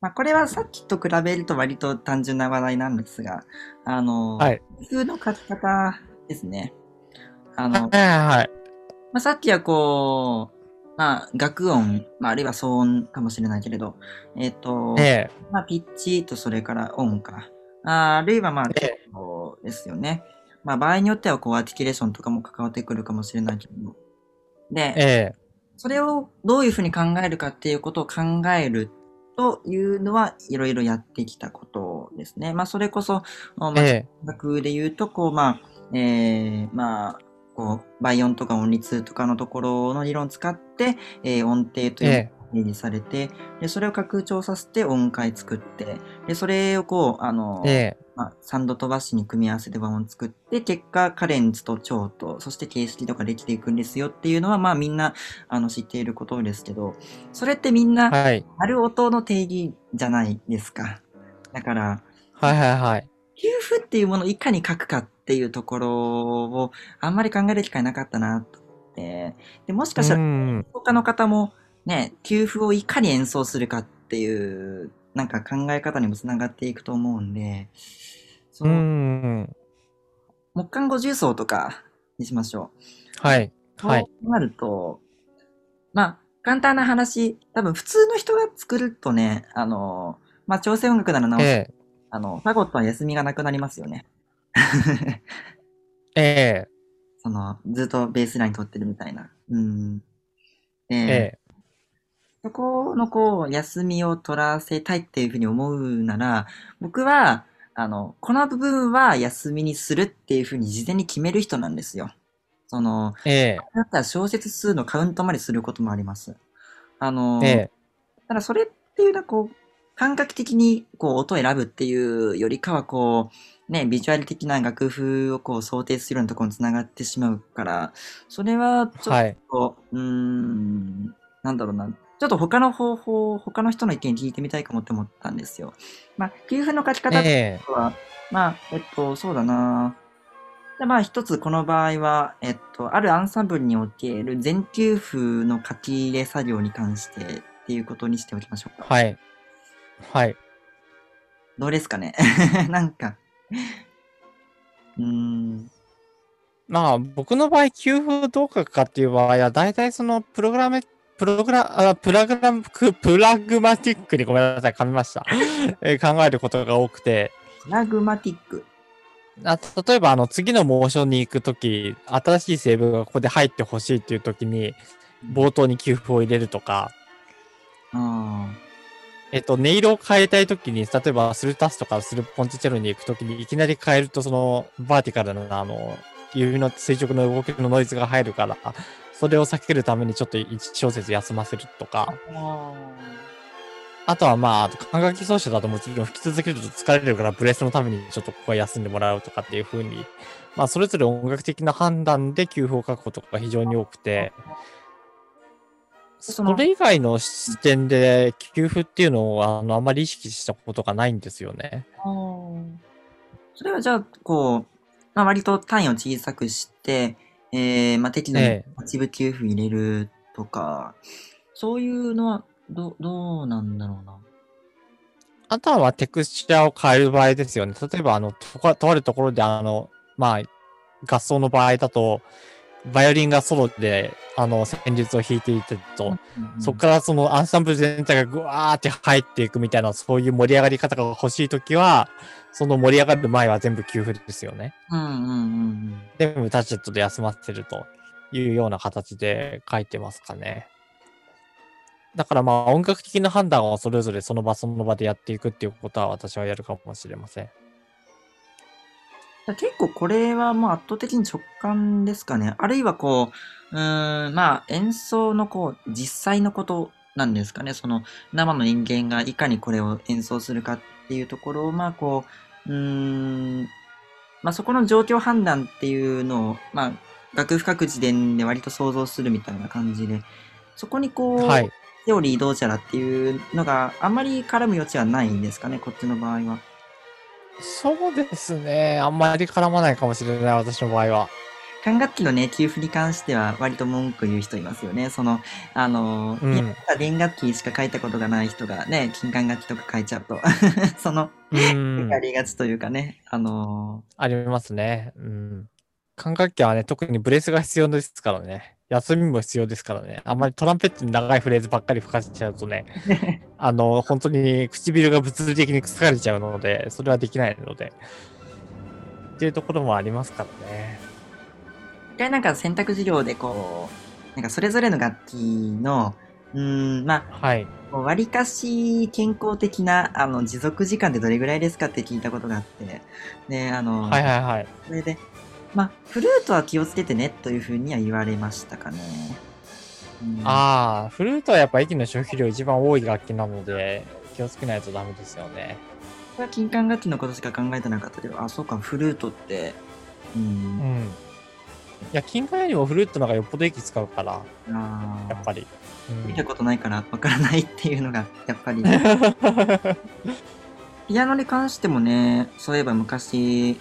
まあ、これはさっきと比べると割と単純な話題なんですが、はい、普通の書き方ですね。はい。まあ、さっきはこう、まあ、濁音、まあ、あるいは騒音かもしれないけれど、まあ、ピッチとそれから音か。あるいはまあ、ですよね。まあ、場合によってはこう、アーティキュレーションとかも関わってくるかもしれないけれど。で、それをどういうふうに考えるかっていうことを考えるというのはいろいろやってきたことですね。まあ、それこそ、まあ、学で言うと、こう、まあ、まあ、こう、倍音とか音律とかのところの理論を使って、音程というのを定義されて、で、それを拡張させて音階作って、で、それをこう、まあ、3度飛ばしに組み合わせて和音作って、結果、カレンジと調と、そして形式とかできていくんですよっていうのは、まあみんな知っていることですけど、それってみんな、ある音の定義じゃないですか。だから、給付っていうものをいかに書くかっていうところを、あんまり考える機会なかったなと思って、で、もしかしたら、他の方もね、給付をいかに演奏するかっていう、なんか考え方にもつながっていくと思うんで、木管50奏とかにしましょう。そうなると、まあ、簡単な話、多分普通の人が作るとね、まあ、調整音楽なら直す、ファゴットは休みがなくなりますよね。ずっとベースライン取ってるみたいな。そこのこう、休みを取らせたいっていうふうに思うなら、僕は、この部分は休みにするっていうふうに事前に決める人なんですよ。だったら小節数のカウントまですることもあります。ただそれっていうのはこう、感覚的にこう音を選ぶっていうよりかはこう、ね、ビジュアル的な楽譜をこう想定するようなところにつながってしまうから、それはちょっと、なんだろうな。ちょっと他の方法、他の人の意見聞いてみたいかもって思ったんですよ。まあ、給付の書き方ってことは、まあ、そうだな。で、まあ、一つこの場合は、あるアンサンブルにおける全給付の書き入れ作業に関してっていうことにしておきましょうか。どうですかね。なんか。まあ、僕の場合、給付どう書くかっていう場合は、大体そのプラグマティックにごめんなさい、噛みました。考えることが多くて。プラグマティック。例えば、次のモーションに行くとき、新しいセーブがここで入ってほしいっていうときに、冒頭に給付を入れるとか、音色を変えたいときに、例えば、スルタスとかスルポンチチェロに行くときに、いきなり変えると、その、バーティカルな、指の垂直の動きのノイズが入るから、それを避けるためにちょっと1小節休ませるとか。あとはまあ、管楽器奏者だともちろん吹き続けると疲れるからブレスのためにちょっとここは休んでもらうとかっていう風に、まあそれぞれ音楽的な判断で休符を書くことが非常に多くて、それ以外の視点で休符っていうのをあんまり意識したことがないんですよね。それはじゃあ、こう、まあ、割と単位を小さくして、まあ、適度に一部給付入れるとか、そういうのはどうなんだろうな。あとはテクスチャーを変える場合ですよね。例えばとあるところでまあ合奏の場合だとバイオリンがソロで旋律を弾いていてと、そこからそのアンサンブル全体がぐわーって入っていくみたいな、そういう盛り上がり方が欲しいときは、その盛り上がる前は全部休符ですよね。全部タチェットで休ませるというような形で書いてますかね。だからまあ音楽的な判断をそれぞれその場その場でやっていくっていうことは私はやるかもしれません。結構これはもう圧倒的に直感ですかね。あるいはこう、まあ演奏のこう実際のことなんですかね。その生の人間がいかにこれを演奏するかっていうところを、まあこう、まあそこの状況判断っていうのを、まあ楽譜各自伝で割と想像するみたいな感じで、そこにこう、セオリーどうちゃらっていうのがあんまり絡む余地はないんですかね、こっちの場合は。そうですね。あんまり絡まないかもしれない、私の場合は。管楽器のね、給付に関しては割と文句言う人いますよね。ういや、ん、弦楽器しか書いたことがない人がね、金管楽器とか書いちゃうと、うやん、りがちというかね、ありますね。管楽器はね、特にブレスが必要ですからね。休みも必要ですからね。あんまりトランペットに長いフレーズばっかり吹かせちゃうとね、本当に唇が物理的に疲れちゃうので、それはできないので。っていうところもありますからね。一回なんか選択授業でなんかそれぞれの楽器の、はい。わりかし健康的な持続時間でどれぐらいですかって聞いたことがあって、で、はいはいはい。それで、フルートは気をつけてねというふうには言われましたかね。フルートはやっぱ息の消費量一番多い楽器なので、気をつけないとダメですよね。これは金管楽器のことしか考えてなかったけど、そうか、フルートって、いや、金管よりもフルートの方がよっぽど息使うから、やっぱり。見たことないからわからないっていうのが、やっぱり。ピアノに関してもね、そういえば昔、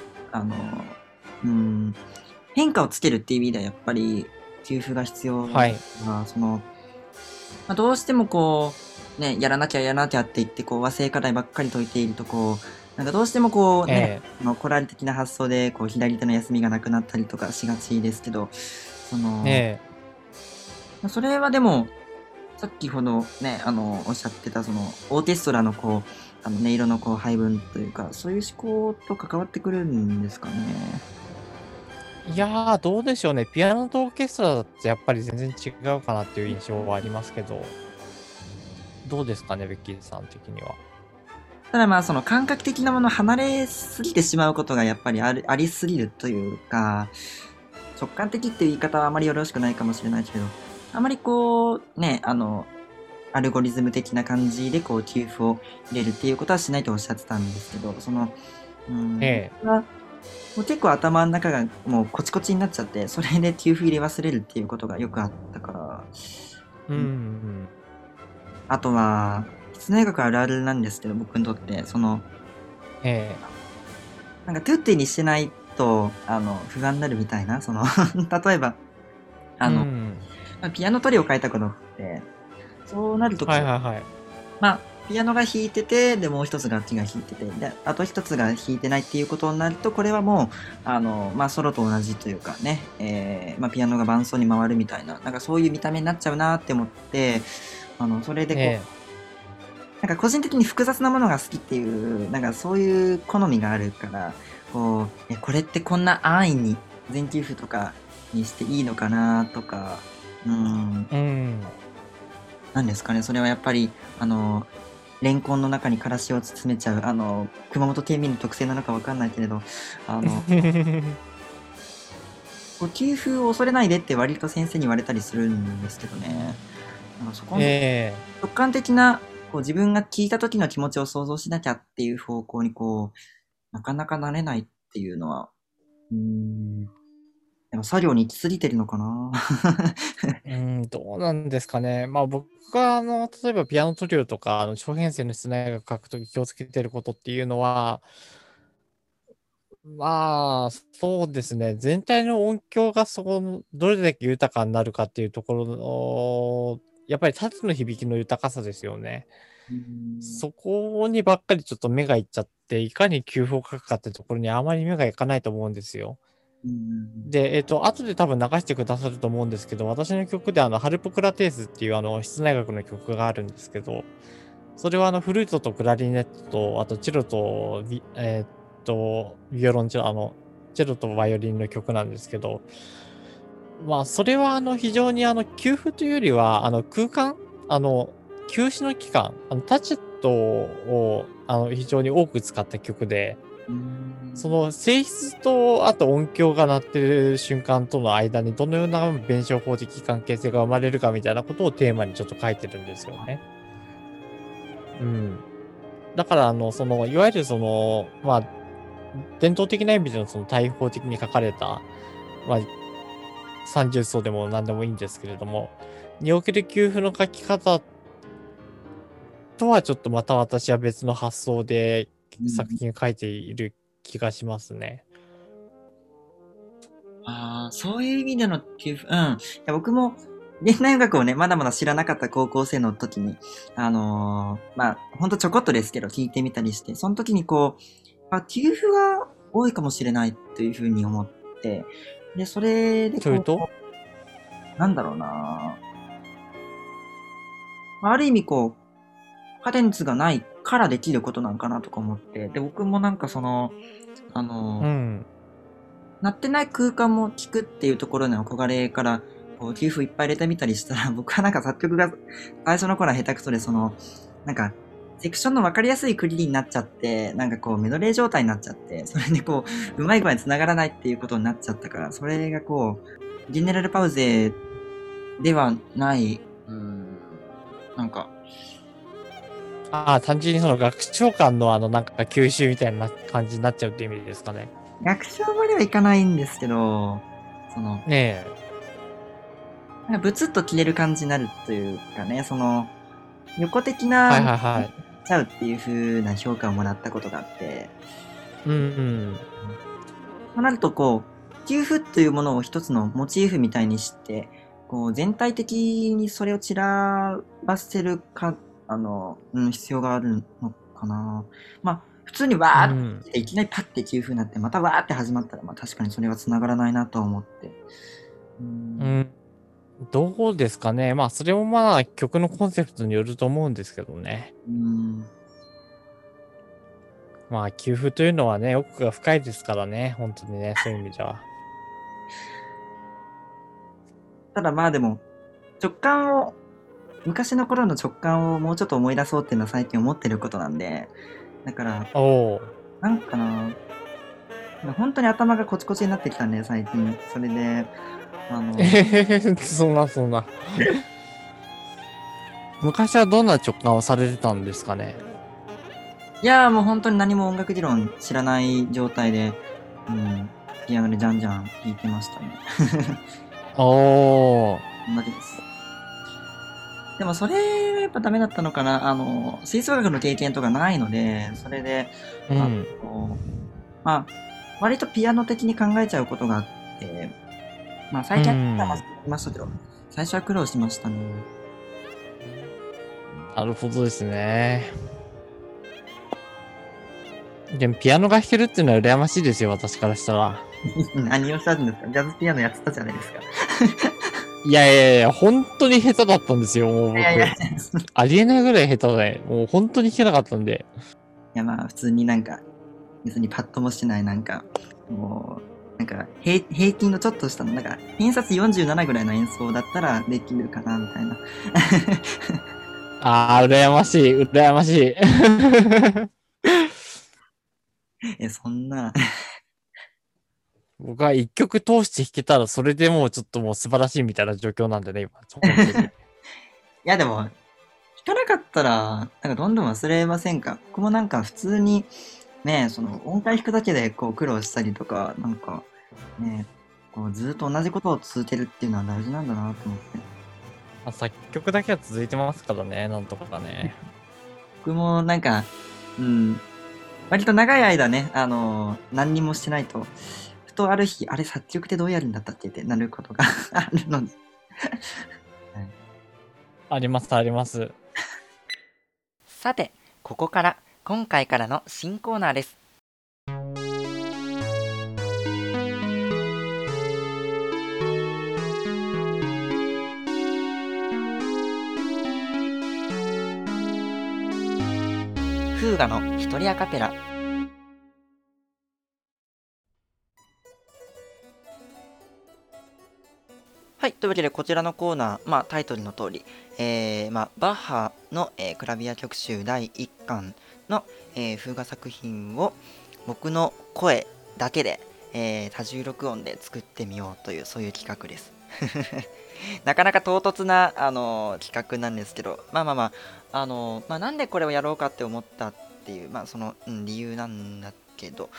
変化をつけるっていう意味ではやっぱり給付が必要なのが、どうしてもね、やらなきゃって言って和声課題ばっかり解いているとなんかどうしてもね、コラール的な発想で左手の休みがなくなったりとかしがちですけど、それはでもさっきほどねおっしゃってたオーケストラの音色の配分というかそういう思考と関わってくるんですかね。いやー、どうでしょうね。ピアノとオーケストラだとやっぱり全然違うかなっていう印象はありますけど、どうですかね、ベッキーさん的には。ただ感覚的なもの離れすぎてしまうことがやっぱりありすぎるというか、直感的っていう言い方はあまりよろしくないかもしれないけど、あまりね、アルゴリズム的な感じで給付を入れるっていうことはしないとおっしゃってたんですけど、もう結構頭の中がもうコチコチになっちゃって、それで給付入れ忘れるっていうことがよくあったから、あとは室内楽あるあるなんですけど、僕にとってなんかトゥッティにしてないと不安になるみたいな例えばピアノトリを書いたことってそうなるとき、ピアノが弾いてて、でもう一つ楽器が弾いてて、であと一つが弾いてないっていうことになると、これはもうソロと同じというかね、ピアノが伴奏に回るみたいな、なんかそういう見た目になっちゃうなって思って、それでなんか個人的に複雑なものが好きっていう、なんかそういう好みがあるから、これってこんな安易に全給付とかにしていいのかなとか、なんですかね。それはやっぱりレンコンの中にからしを詰めちゃう熊本県民の特性なのか分かんないけれど、給付を恐れないでって割と先生に言われたりするんですけどね。そこの直感的な自分が聞いた時の気持ちを想像しなきゃっていう方向になかなかなれないっていうのは、でも作業に行き過ぎてるのかな。どうなんですかね。僕が例えばピアノトリオとか小編成の室内楽書くとき気をつけてることっていうのは、そうですね、全体の音響がどれだけ豊かになるかっていうところの、やっぱりタッチの響きの豊かさですよね。そこにばっかりちょっと目がいっちゃって、いかに給付を書くかってところにあまり目がいかないと思うんですよ。で、後で多分流してくださると思うんですけど、私の曲でハルプクラテースっていう室内楽の曲があるんですけど、それはフルートとクラリネットと、あとチェロとビオロンチェロ、チェロとバイオリンの曲なんですけど、それは非常に休符というよりは空間、休止の期間、タチェットを非常に多く使った曲で、その性質とあと音響が鳴ってる瞬間との間にどのような弁証法的関係性が生まれるかみたいなことをテーマにちょっと書いてるんですよね。だからいわゆる伝統的な意味での対比的に書かれた、30奏でも何でもいいんですけれども、における給付の書き方とはちょっとまた私は別の発想で作品を書いている気がしますね。ああ、そういう意味での給付、いや僕も、現代音楽をね、まだまだ知らなかった高校生の時に、まあ、ほんとちょこっとですけど、聞いてみたりして、その時にこう、給付が多いかもしれないというふうに思って、で、それでこう、なんだろうなぁ。ある意味こう、カデンツがないからできることなんかなとか思って、で、僕もなんかその、鳴ってない空間も聞くっていうところの憧れから、こう、給付いっぱい入れてみたりしたら、僕はなんか作曲が、最初の頃は下手くそで、その、なんか、セクションの分かりやすい区切りになっちゃって、なんかこう、メドレー状態になっちゃって、それでこう、うまい具合に繋がらないっていうことになっちゃったから、それがこう、ジェネラルパウゼではない、なんか。単純にその学習感のなんか吸収みたいな感じになっちゃうっていう意味ですかね。学習まではいかないんですけど、その、ねえ。ブツッと切れる感じになるというかね、その、横的な、ちゃうっていう風な評価をもらったことがあって、となるとこう、給付というものを一つのモチーフみたいにして、こう、全体的にそれを散らばせるか、必要があるのかな。まあ、普通にわーって、いきなりパッて給付になって、またわーって始まったら、まあ確かにそれは繋がらないなと思って。どうですかね。まあ、それもまあ、曲のコンセプトによると思うんですけどね。まあ、給付というのはね、奥が深いですからね、本当にね、そういう意味じゃ。ただまあでも、昔の頃の直感をもうちょっと思い出そうっていうのは最近思ってることなんで、だから、なんかな、本当に頭がコチコチになってきたんで、最近。それで、そんな昔はどんな直感をされてたんですかね。いやー、もう本当に何も音楽理論知らない状態で、ピアノでじゃんじゃん弾いてましたね。そんなです。でもそれがやっぱダメだったのかな。吹奏楽の経験とかないので、それで、まあ割とピアノ的に考えちゃうことがあって、まあ最近は来ましたけど、最初は苦労しましたね。なるほどですね。でもピアノが弾けるっていうのは羨ましいですよ、私からしたら。何をしたんですか？ジャズピアノやってたじゃないですか。いや、本当に下手だったんですよ、もう僕。ありえないぐらい下手で、もう本当に弾けなかったんで。いやまあ普通になんか、別にパッともしないなんか、もう、なんか平均のちょっとしたの、なんか偏差値47ぐらいの演奏だったらできるかなみたいな。羨ましい、羨ましい。そんな。僕は一曲通して弾けたらそれでもうちょっともう素晴らしいみたいな状況なんでね、今。いやでも、弾かなかったら、なんかどんどん忘れませんか。僕もなんか普通に、ね、その音階弾くだけでこう苦労したりとか、なんかね、こうずっと同じことを続けるっていうのは大事なんだなと思って。作曲だけは続いてますからね、なんとかね。僕もなんか、割と長い間ね、何にもしてないと、ふとある日、あれ作曲ってどうやるんだったって言ってなることがあるので、ありますあります。さて、ここから今回からの新コーナーです。フーガの一人アカペラ。はい、というわけでこちらのコーナー、まあ、タイトルの通り、バッハの、クラビア曲集第1巻の、フーガ作品を僕の声だけで、多重録音で作ってみようという、そういう企画です。なかなか唐突な、企画なんですけど、まあなんでこれをやろうかって思ったっていう、まあその、理由なんだけど、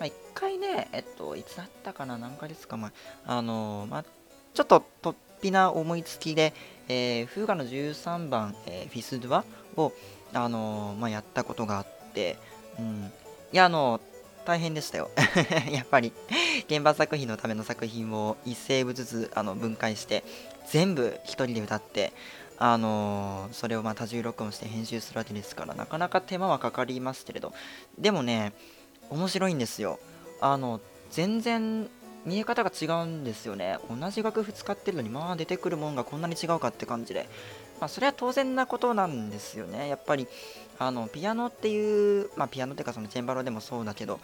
一回ね、いつだったかな、何ヶ月か前、ちょっと突飛な思いつきで、フーガの13番、フィスドゥアをやったことがあって、大変でしたよ。やっぱり現場作品のための作品を1セーブずつ分解して全部一人で歌って、それをまあ多重録音して編集するわけですから、なかなか手間はかかりますけれど、でもね面白いんですよ。全然見え方が違うんですよね。同じ楽譜使ってるのにまあ出てくるもんがこんなに違うかって感じで、まあそれは当然なことなんですよね。やっぱりピアノっていう、まあピアノっていうかそのチェンバロでもそうだけど、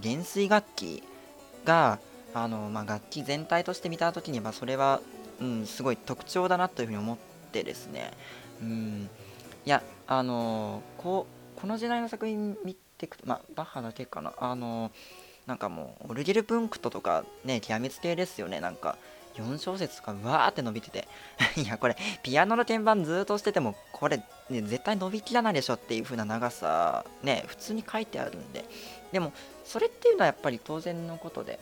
減衰楽器が楽器全体として見た時に、それは、すごい特徴だなというふうに思ってですね、いやこの時代の作品見ていくと、バッハだけかな、なんかもうオルゲルブンクトとかね、極めつけですよね。なんか4小節とかわーって伸びてていやこれピアノの鍵盤ずっとしててもこれ、ね、絶対伸びきらないでしょっていう風な長さね、普通に書いてあるんで。でもそれっていうのはやっぱり当然のことで、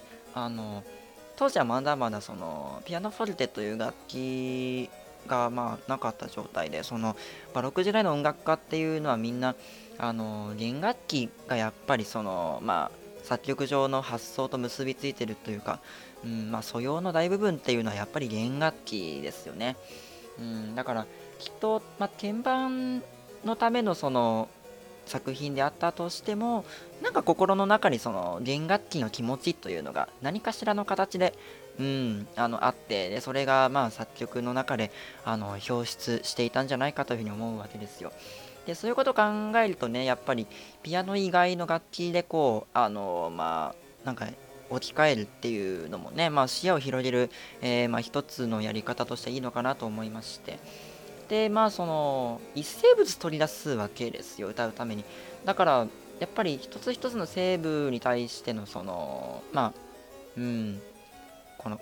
当時はまだまだそのピアノフォルテという楽器がなかった状態で、そのバロック時代の音楽家っていうのはみんな弦楽器がやっぱりその作曲上の発想と結びついてるというか、素養の大部分っていうのはやっぱり弦楽器ですよね。だからきっと、鍵盤のためのその作品であったとしても、なんか心の中にその弦楽器の気持ちというのが何かしらの形で、あって、でそれが作曲の中で表出していたんじゃないかというふうに思うわけですよ。でそういうことを考えるとね、やっぱりピアノ以外の楽器でこうなんか置き換えるっていうのもね、視野を広げる、一つのやり方としていいのかなと思いまして、でその一生物取り出すわけですよ、歌うために。だからやっぱり一つ一つの生物に対してのそのこの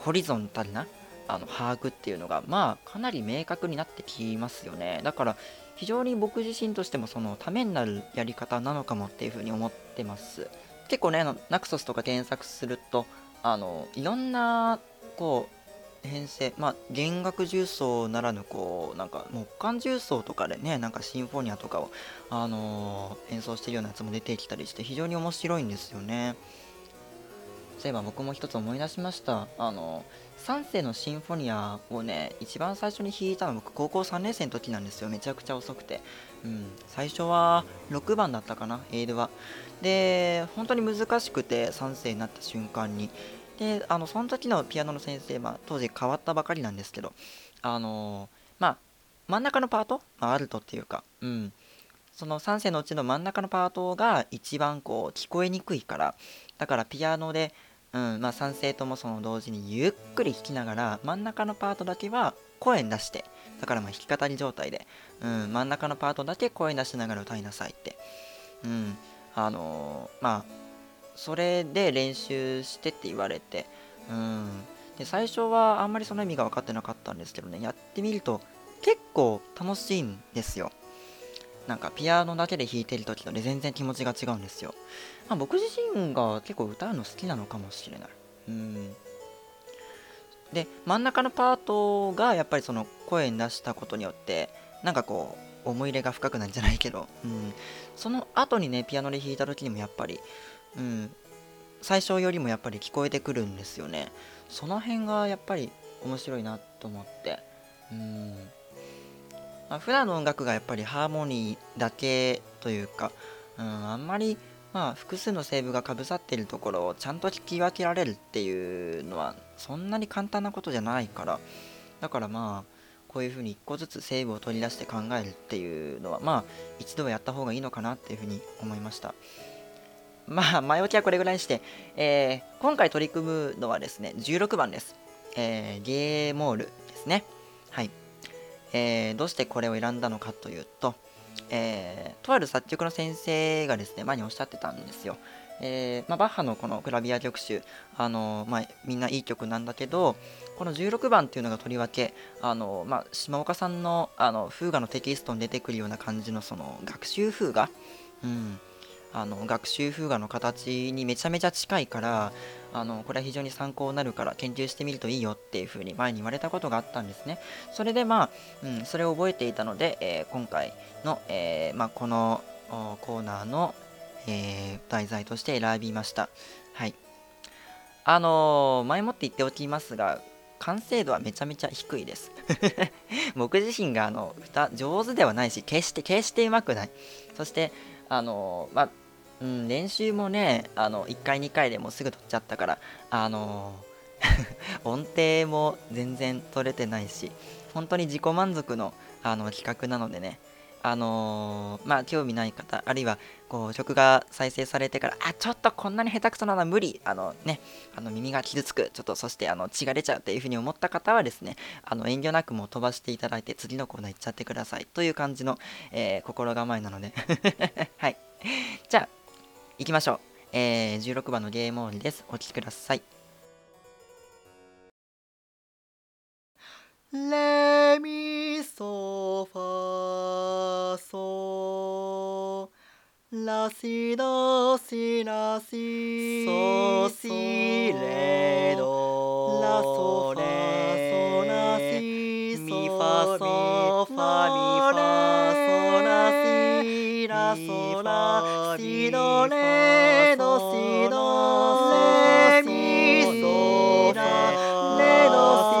ホリゾンタルな把握っていうのがかなり明確になってきますよね。だから非常に僕自身としてもそのためになるやり方なのかもっていうふうに思ってます。結構ねナクソスとか検索するといろんなこう編成、弦楽重奏ならぬこうなんか木管重奏とかでね、なんかシンフォニアとかを演奏してるようなやつも出てきたりして、非常に面白いんですよね。そういえば僕も一つ思い出しました。3世のシンフォニアをね、一番最初に弾いたの僕高校3年生の時なんですよ。めちゃくちゃ遅くて、最初は6番だったかな、エイドは。で本当に難しくて、3世になった瞬間に、でその時のピアノの先生、当時変わったばかりなんですけど、真ん中のパート、アルトっていうか、その3世のうちの真ん中のパートが一番こう聞こえにくいから、だからピアノで3声ともその同時にゆっくり弾きながら、真ん中のパートだけは声に出して、だから弾き語り状態で、真ん中のパートだけ声に出しながら歌いなさいって、それで練習してって言われて、で最初はあんまりその意味が分かってなかったんですけどね、やってみると結構楽しいんですよ。なんかピアノだけで弾いてる時とね全然気持ちが違うんですよ。僕自身が結構歌うの好きなのかもしれない。で真ん中のパートがやっぱりその声に出したことによって、なんかこう思い入れが深くなるんじゃないけど、その後にねピアノで弾いた時にもやっぱり、最初よりもやっぱり聞こえてくるんですよね。その辺がやっぱり面白いなと思って。普段の音楽がやっぱりハーモニーだけというか、あんまり複数の声部がかぶさっているところをちゃんと聞き分けられるっていうのはそんなに簡単なことじゃないから、だからこういうふうに一個ずつ声部を取り出して考えるっていうのは一度はやった方がいいのかなっていうふうに思いました。前置きはこれぐらいにして、今回取り組むのはですね16番です。Gモールですね。はい。どうしてこれを選んだのかというと、とある作曲の先生がですね前におっしゃってたんですよ。バッハのこのクラビア曲集、みんないい曲なんだけど、この16番っていうのがとりわけ島岡さんのフーガのテキストに出てくるような感じのその学習フーガ、学習フーガの形にめちゃめちゃ近いから、これは非常に参考になるから研究してみるといいよっていうふうに前に言われたことがあったんですね。それでそれを覚えていたので、今回の、このコーナーの、題材として選びました。はい。前もって言っておきますが、完成度はめちゃめちゃ低いです僕自身が歌上手ではないし、決して上手くない。そして練習もね、1回2回でもすぐ取っちゃったから、音程も全然取れてないし、本当に自己満足の企画なのでね、興味ない方、あるいはこう曲が再生されてから、ちょっとこんなに下手くそなのは無理、耳が傷つく、ちょっとそして血が出ちゃうっていうふうに思った方はですね、遠慮なくもう飛ばしていただいて、次のコーナー行っちゃってくださいという感じの、心構えなのではい、じゃあ行きましょう。16番のゲームオンです。お聴きください。レミソファソラシドシラシソシレドラソレソラシミファソファミファソラシラソラシドレドシドレミソファレドシ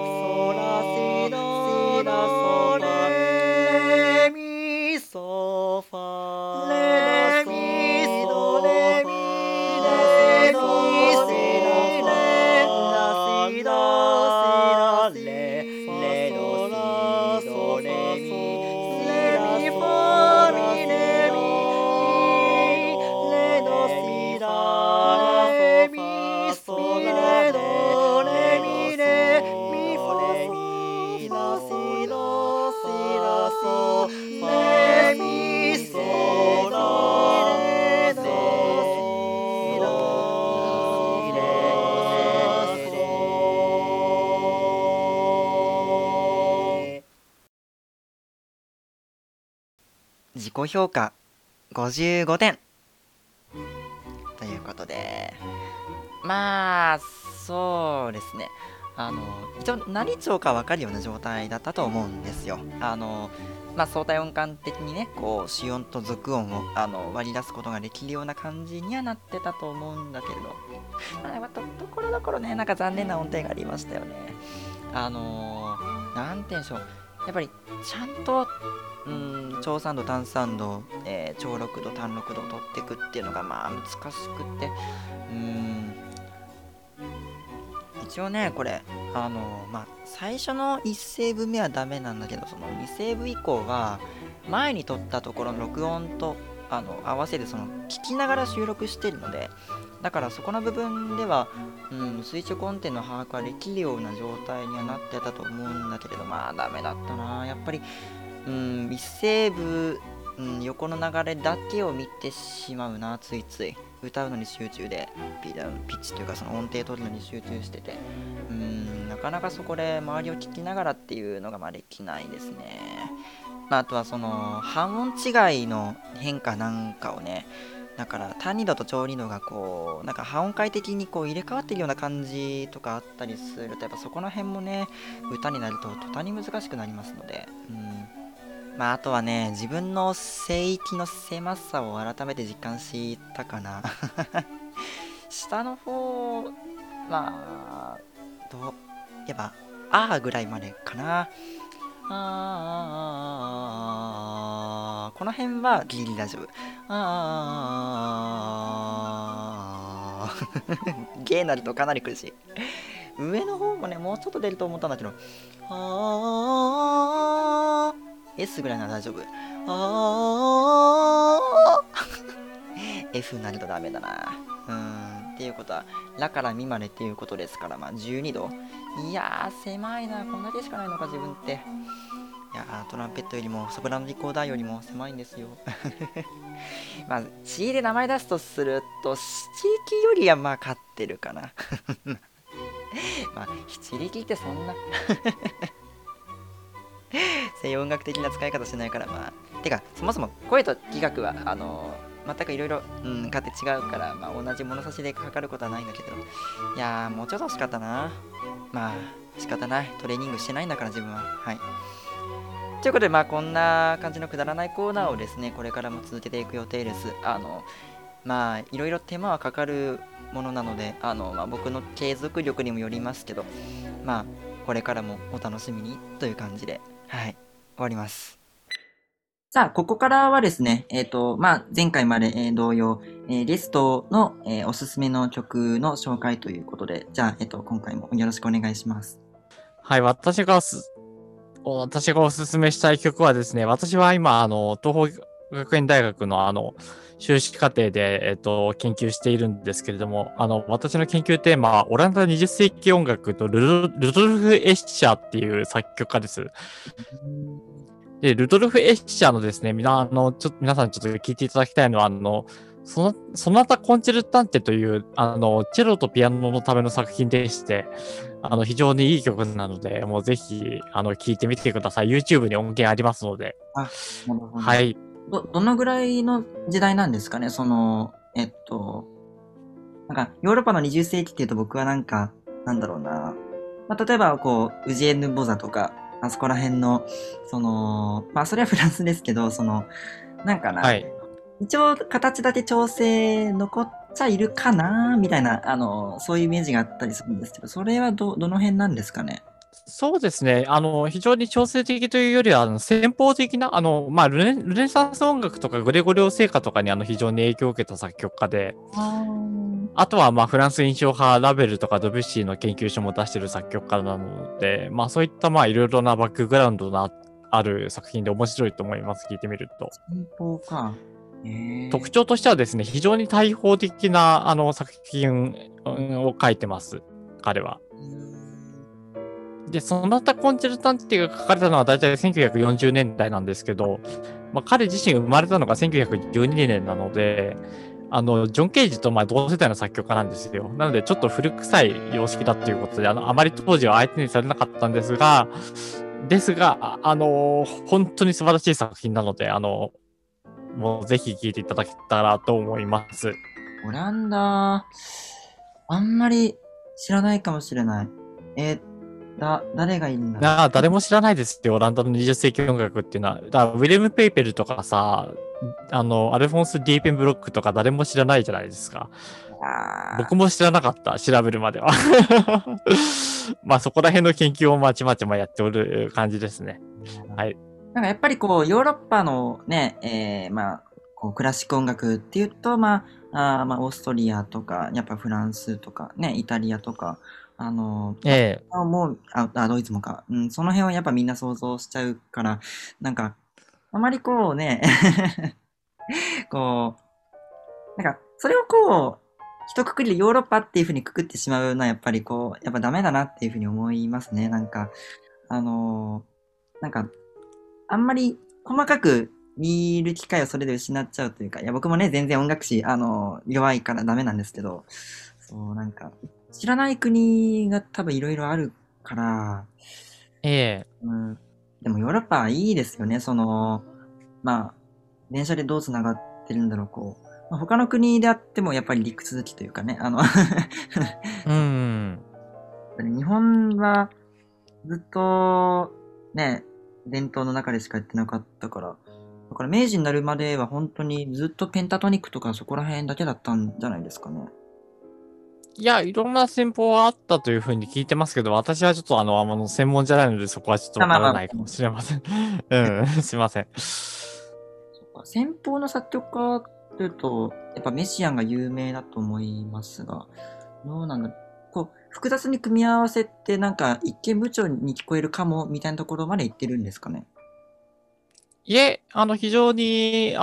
自己評価55点ということで、そうですね、一応何聴か分かるような状態だったと思うんですよ。相対音感的にね、こう主音と属音を割り出すことができるような感じにはなってたと思うんだけれど、ところどころね、なんか残念な音程がありましたよね。なんて言うんでしょう、やっぱりちゃんと長3度短3度、長6度短6度を取っていくっていうのが難しくて、一応ねこれ最初の1セーブ目はダメなんだけど、その2セーブ以降は前に撮ったところの録音と合わせてその聞きながら収録してるので、だからそこの部分では、垂直音程の把握はできるような状態にはなってたと思うんだけれど、まあダメだったなやっぱり。1セーブ、横の流れだけを見てしまうな、ついつい歌うのに集中でピッチというかその音程取るのに集中してて、なかなかそこで周りを聞きながらっていうのができないですね。あとはその半音違いの変化なんかをね、だから単二度と調二度がこうなんか半音階的にこう入れ替わってるような感じとかあったりすると、やっぱそこら辺もね歌になると途端に難しくなりますので、あとはね自分の声域の狭さを改めて実感したかな下の方やっぱあぐらいまでかな。この辺はギリギリ大丈夫。ゲーなるとかなり苦しい。上の方もねもうちょっと出ると思ったんだけど、S ぐらいなら大丈夫。F になるとダメだな。っていうことはラからミまでっていうことですから、12度。いやー狭いな、こんだけしかないのか自分って。いやトランペットよりもソプラノリコーダーよりも狭いんですよC で名前出すとすると7力よりは勝ってるかな7力ってそんな西洋音楽的な使い方しないからてかそもそも声と技学は全くいろいろ勝手違うから、同じ物差しで測ることはないんだけど、いやもうちょっと仕方な。仕方ない、トレーニングしてないんだから自分は。はい、ということでこんな感じのくだらないコーナーをですねこれからも続けていく予定です。いろいろ手間はかかるものなので僕の継続力にもよりますけど、これからもお楽しみにという感じで、はい、終わります。さあ、ここからはですね、前回まで、同様、ゲストの、おすすめの曲の紹介ということで、じゃあ、今回もよろしくお願いします。はい、私がおすすめしたい曲はですね、私は今、東邦学園大学の修士課程で、研究しているんですけれども、私の研究テーマは、オランダ20世紀音楽とルドルフ・エッシャーっていう作曲家です。で、ルドルフ・エッシャーのですね、皆さんちょっと聞いていただきたいのは、ソナタ・コンチェルタンテという、チェロとピアノのための作品でして、非常にいい曲なので、もうぜひ、聞いてみてください。YouTube に音源ありますので。なるほど。はい。どのぐらいの時代なんですかね、ヨーロッパの20世紀っていうと僕は例えばウジェヌ・ボザとか、あそこら辺の、それはフランスですけど、はい、一応形だけ調整残っちゃいるかな、みたいな、そういうイメージがあったりするんですけど、それはどの辺なんですかね。そうですね。非常に調整的というよりは、先鋒的な、ルネサンス音楽とかグレゴリオ聖歌とかに非常に影響を受けた作曲家で、あとはフランス印象派ラベルとかドビュッシーの研究所も出している作曲家なので、そういったいろいろなバックグラウンドのある作品で面白いと思います。聞いてみると。先鋒か。特徴としてはですね、非常に大砲的な作品を書いてます、彼は。で、ソナタ・コンチェルタンテが書かれたのは大体1940年代なんですけど、彼自身生まれたのが1912年なので、ジョン・ケージと同世代の作曲家なんですよ。なのでちょっと古臭い様式だということで、あまり当時は相手にされなかったんですが、本当に素晴らしい作品なので、もうぜひ聴いていただけたらと思います。オランダ、あんまり知らないかもしれない。誰がいるんだろう。誰も知らないですよ、オランダの20世紀音楽っていうのは。ウィレム・ペイペルとかさ、アルフォンス・ディーペンブロックとか誰も知らないじゃないですか。僕も知らなかった、調べるまでは。そこら辺の研究をまちまちやっておる感じですね。はい。やっぱりヨーロッパのね、クラシック音楽っていうと、オーストリアとか、やっぱフランスとかね、イタリアとか、もう、ドイツもか、その辺はやっぱみんな想像しちゃうから、なんか、あまりこうね、こう、なんか、それをこう、一括りでヨーロッパっていうふうにくくってしまうのは、やっぱりこう、やっぱダメだなっていうふうに思いますね。なんか、なんか、あんまり細かく見る機会をそれで失っちゃうというか、いや、僕もね、全然音楽史、弱いからダメなんですけど、そう、なんか、知らない国が多分いろいろあるから、ええ、でもヨーロッパはいいですよね。まあ、電車でどう繋がってるんだろう、こう。まあ、他の国であってもやっぱり陸続きというかね、うん、日本はずっとね、伝統の中でしかやってなかったから、だから明治になるまでは本当にずっとペンタトニックとかそこら辺だけだったんじゃないですかね。いや、いろんな戦法はあったというふうに聞いてますけど、私はちょっと専門じゃないので、そこはちょっとわまあかまらあ、ないかもしれません。すいません。先方の作曲家というと、やっぱメシアンが有名だと思いますが、どうなんだろう。こう、複雑に組み合わせて、なんか一見無調に聞こえるかも、みたいなところまでいってるんですかね。いえ、非常に、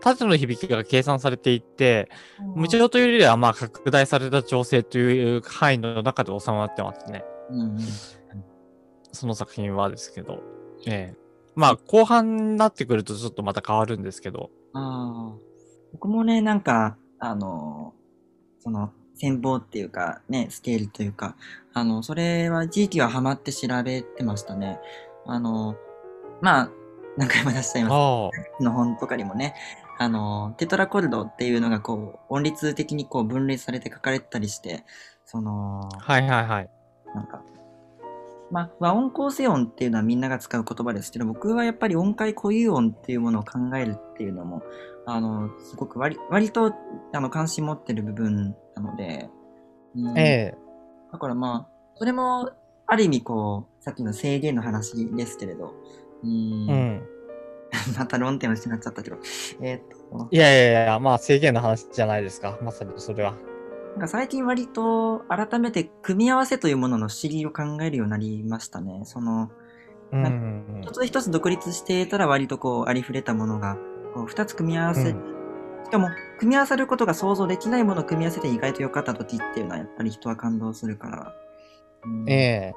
縦の響きが計算されていて、無あ調というよりは、まあ、拡大された調整という範囲の中で収まってますね。ーうんうんその作品はですけど。ええ。まあ、後半になってくるとちょっとまた変わるんですけど。ああ、僕もね、なんか、戦法っていうか、ね、スケールというか、それは一時期はハマって調べてましたね。まあ、何回も出しちゃいますああ。の本とかにもね、テトラコルドっていうのがこう、音律的にこう分類されて書かれてたりして、その、はいはいはい。なんか、まあ、和音構成音っていうのはみんなが使う言葉ですけど、僕はやっぱり音階固有音っていうものを考えるっていうのも、すごく割と、関心持ってる部分なので、ええ。だからまあ、それも、ある意味こう、さっきの制限の話ですけれど、うん。また論点を失っちゃったけど、いやいやいや、まあ制限の話じゃないですか。まさにそれは。なんか最近割と改めて組み合わせというものの不思議を考えるようになりましたね。うんうなんんか一つ一つ独立していたら割とこうありふれたものが、こう二つ組み合わうん。うせ、んしかも組み合わさることが想像できないものを組み合わせて意外と良かった時っていうのはやっぱり人は感動するから。うんええ。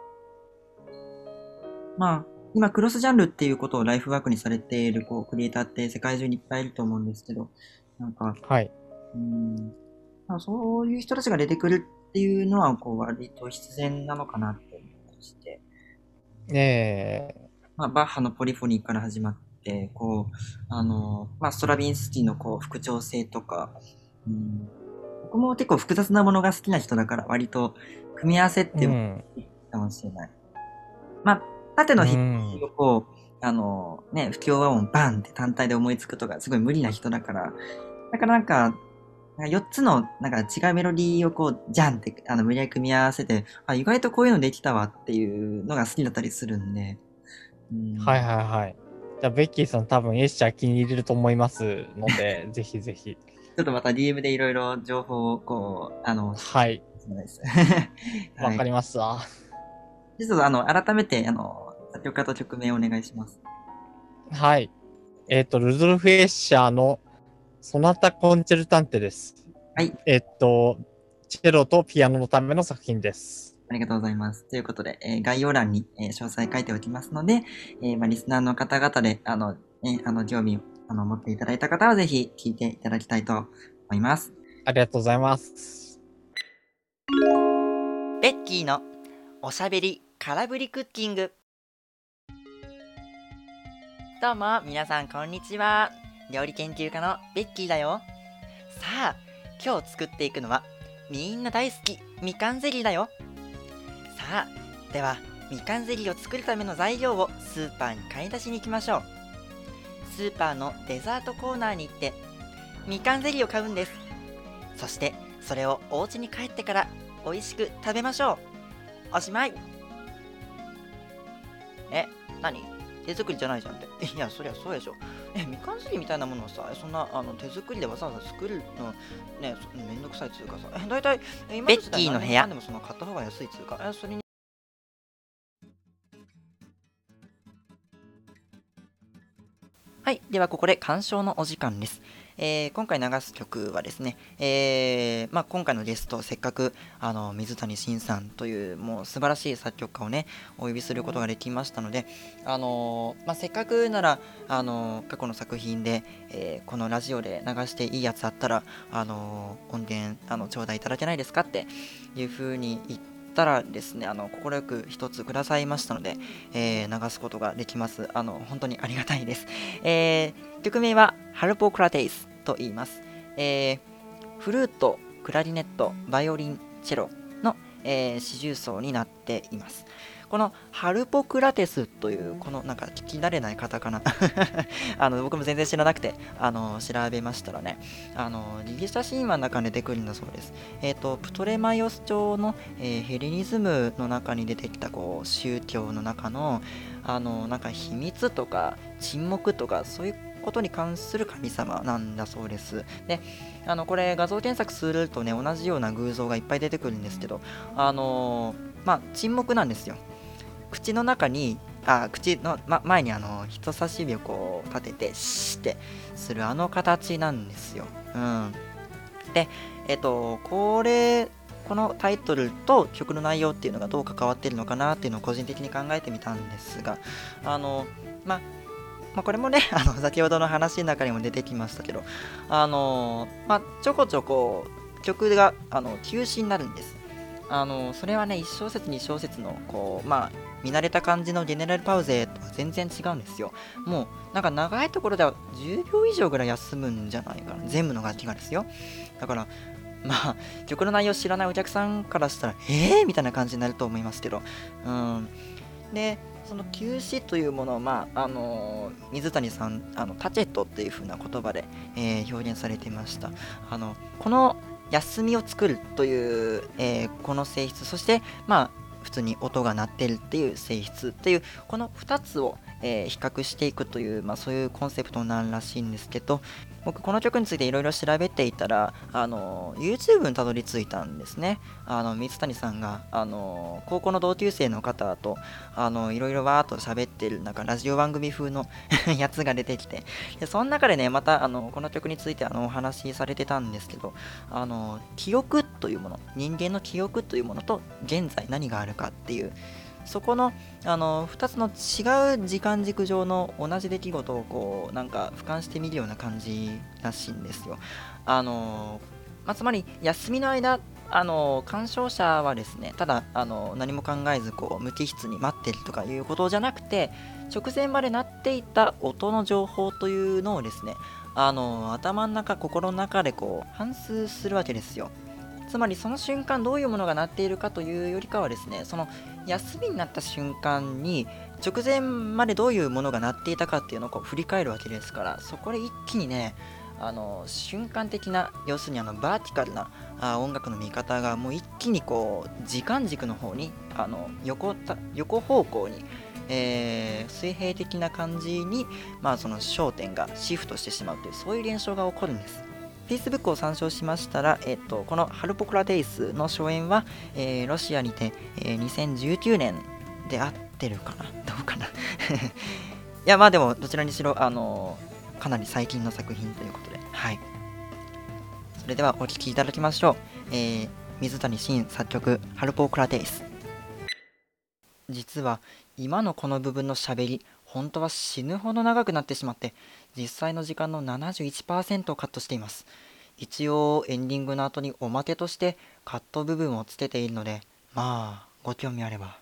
まあ、今クロスジャンルっていうことをライフワークにされているこうクリエイターって世界中にいっぱいいると思うんですけど、なんか、はい。まあそういう人たちが出てくるっていうのはこう割と必然なのかなって思ったりして、ええ。まあ、バッハのポリフォニーから始まって、こうまあ、ストラビンスキーのこう復調性とか、僕も結構複雑なものが好きな人だから割と組み合わせっうてもん。いいかもしれない。まあ、縦うの響きん。をこう、不協和音バンって単体で思いつくとか、すごい無理な人だから、なんか、4つのなんか違うメロディーをこう、じゃんって無理やり組み合わせて、あ、意外とこういうのできたわっていうのが好きだったりするんで、うん、はいはいはい。じゃあ、ベッキーさん多分エッシャー気に入れると思いますので、ぜひぜひ。ちょっとまた DM でいろいろ情報をこう、はい。そうです。わはかい。りました。ちょっと改めて、作曲家と曲名をお願いします。はい。ルドルフ・エッシャーのソナタ・コンチェルタンテです。はい、チェロとピアノのための作品です。ありがとうございます。ということで、概要欄に、詳細書いておきますので、まあ、リスナーの方々で、興味を持っていただいた方は、ぜひ聞いていただきたいと思います。ありがとうございます。ベッキーのおしゃべり空振りクッキング。どうも、皆さん、こんにちは。料理研究家のベッキーだよ。さあ、今日作っていくのは、みんな大好き、みかんゼリーだよ。さあ、では、みかんゼリーを作るための材料をスーパーに買い出しに行きましょう。スーパーのデザートコーナーに行って、みかんゼリーを買うんです。そして、それをお家に帰ってから、美味しく食べましょう。おしまい。え、何手作りじゃないじゃんって。いや、そりゃそうでしょ。みかんすりみたいなものをさ、そんな手作りでわざわざ作るのね、めんどくさいつうかさ、だいたい今の時代何年間でもその買った方が安いつうか、それにはい、ではここで鑑賞のお時間です。今回流す曲はですね、今回のゲスト、せっかく水谷慎さんというもう素晴らしい作曲家をねお呼びすることができましたので、せっかくなら、過去の作品で、このラジオで流していいやつあったら、音源頂戴いただけないですかっていうふうに言ってたらですね、快く一つくださいましたので、流すことができます。本当にありがたいです。曲名はハルポクラテイスと言います。フルート、クラリネット、バイオリン、チェロの、四重奏になっています。このハルポクラテスというこのなんか聞き慣れないカタカナ僕も全然知らなくて調べましたらね、ギリシャ神話の中に出てくるんだそうです。プトレマイオス朝の、ヘレニズムの中に出てきたこう宗教の中のなんか秘密とか沈黙とかそういうことに関する神様なんだそうです。でこれ画像検索するとね同じような偶像がいっぱい出てくるんですけど沈黙なんですよ。口の中に口の、前に人差し指をこう立ててシーってする形なんですよ。でこのタイトルと曲の内容っていうのがどう関わってるのかなっていうのを個人的に考えてみたんですが、これもね先ほどの話の中にも出てきましたけどちょこちょこ曲が休止になるんです。それはね1小節2小節のこう見慣れた感じのジェネラルパウゼとは全然違うんですよ。もうなんか長いところでは10秒以上ぐらい休むんじゃないかな、全部の楽器がですよ。だから曲の内容知らないお客さんからしたらみたいな感じになると思いますけど、でその休止というものを、水谷さんタチェットっていう風な言葉で、表現されていました。この休みを作るという、この性質、そして普通に音が鳴ってるっていう性質っていうこの2つを、比較していくという、そういうコンセプトなんらしいんですけど、僕この曲についていろいろ調べていたらYouTube にたどり着いたんですね。水谷さんが高校の同級生の方といろいろわーっと喋ってる中ラジオ番組風のやつが出てきて、でその中でねまたこの曲についてお話しされてたんですけど、記憶というもの、人間の記憶というものと現在何があるかっていうそこの2つの違う時間軸上の同じ出来事をこうなんか俯瞰してみるような感じらしいんですよ。つまり休みの間鑑賞者はですねただ何も考えずこう無機質に待ってるとかいうことじゃなくて、直前まで鳴っていた音の情報というのをですね頭の中心の中でこう反芻するわけですよ。つまりその瞬間どういうものが鳴っているかというよりかはですね、その休みになった瞬間に直前までどういうものが鳴っていたかっていうのをこう振り返るわけですから、そこで一気にね瞬間的な要するにバーティカルな音楽の見方がもう一気にこう時間軸の方に横方向に、水平的な感じに、その焦点がシフトしてしまうというそういう現象が起こるんです。Facebook を参照しましたら、このハルポクラテイスの初演は、ロシアにて、2019年で合ってるかなどうかないやでもどちらにしろかなり最近の作品ということで、はい、それではお聴きいただきましょう。水谷慎作曲ハルポクラテイス。実は今のこの部分の喋り本当は死ぬほど長くなってしまって実際の時間の 71% をカットしています。一応エンディングの後におまけとしてカット部分をつけているのでご興味あれば。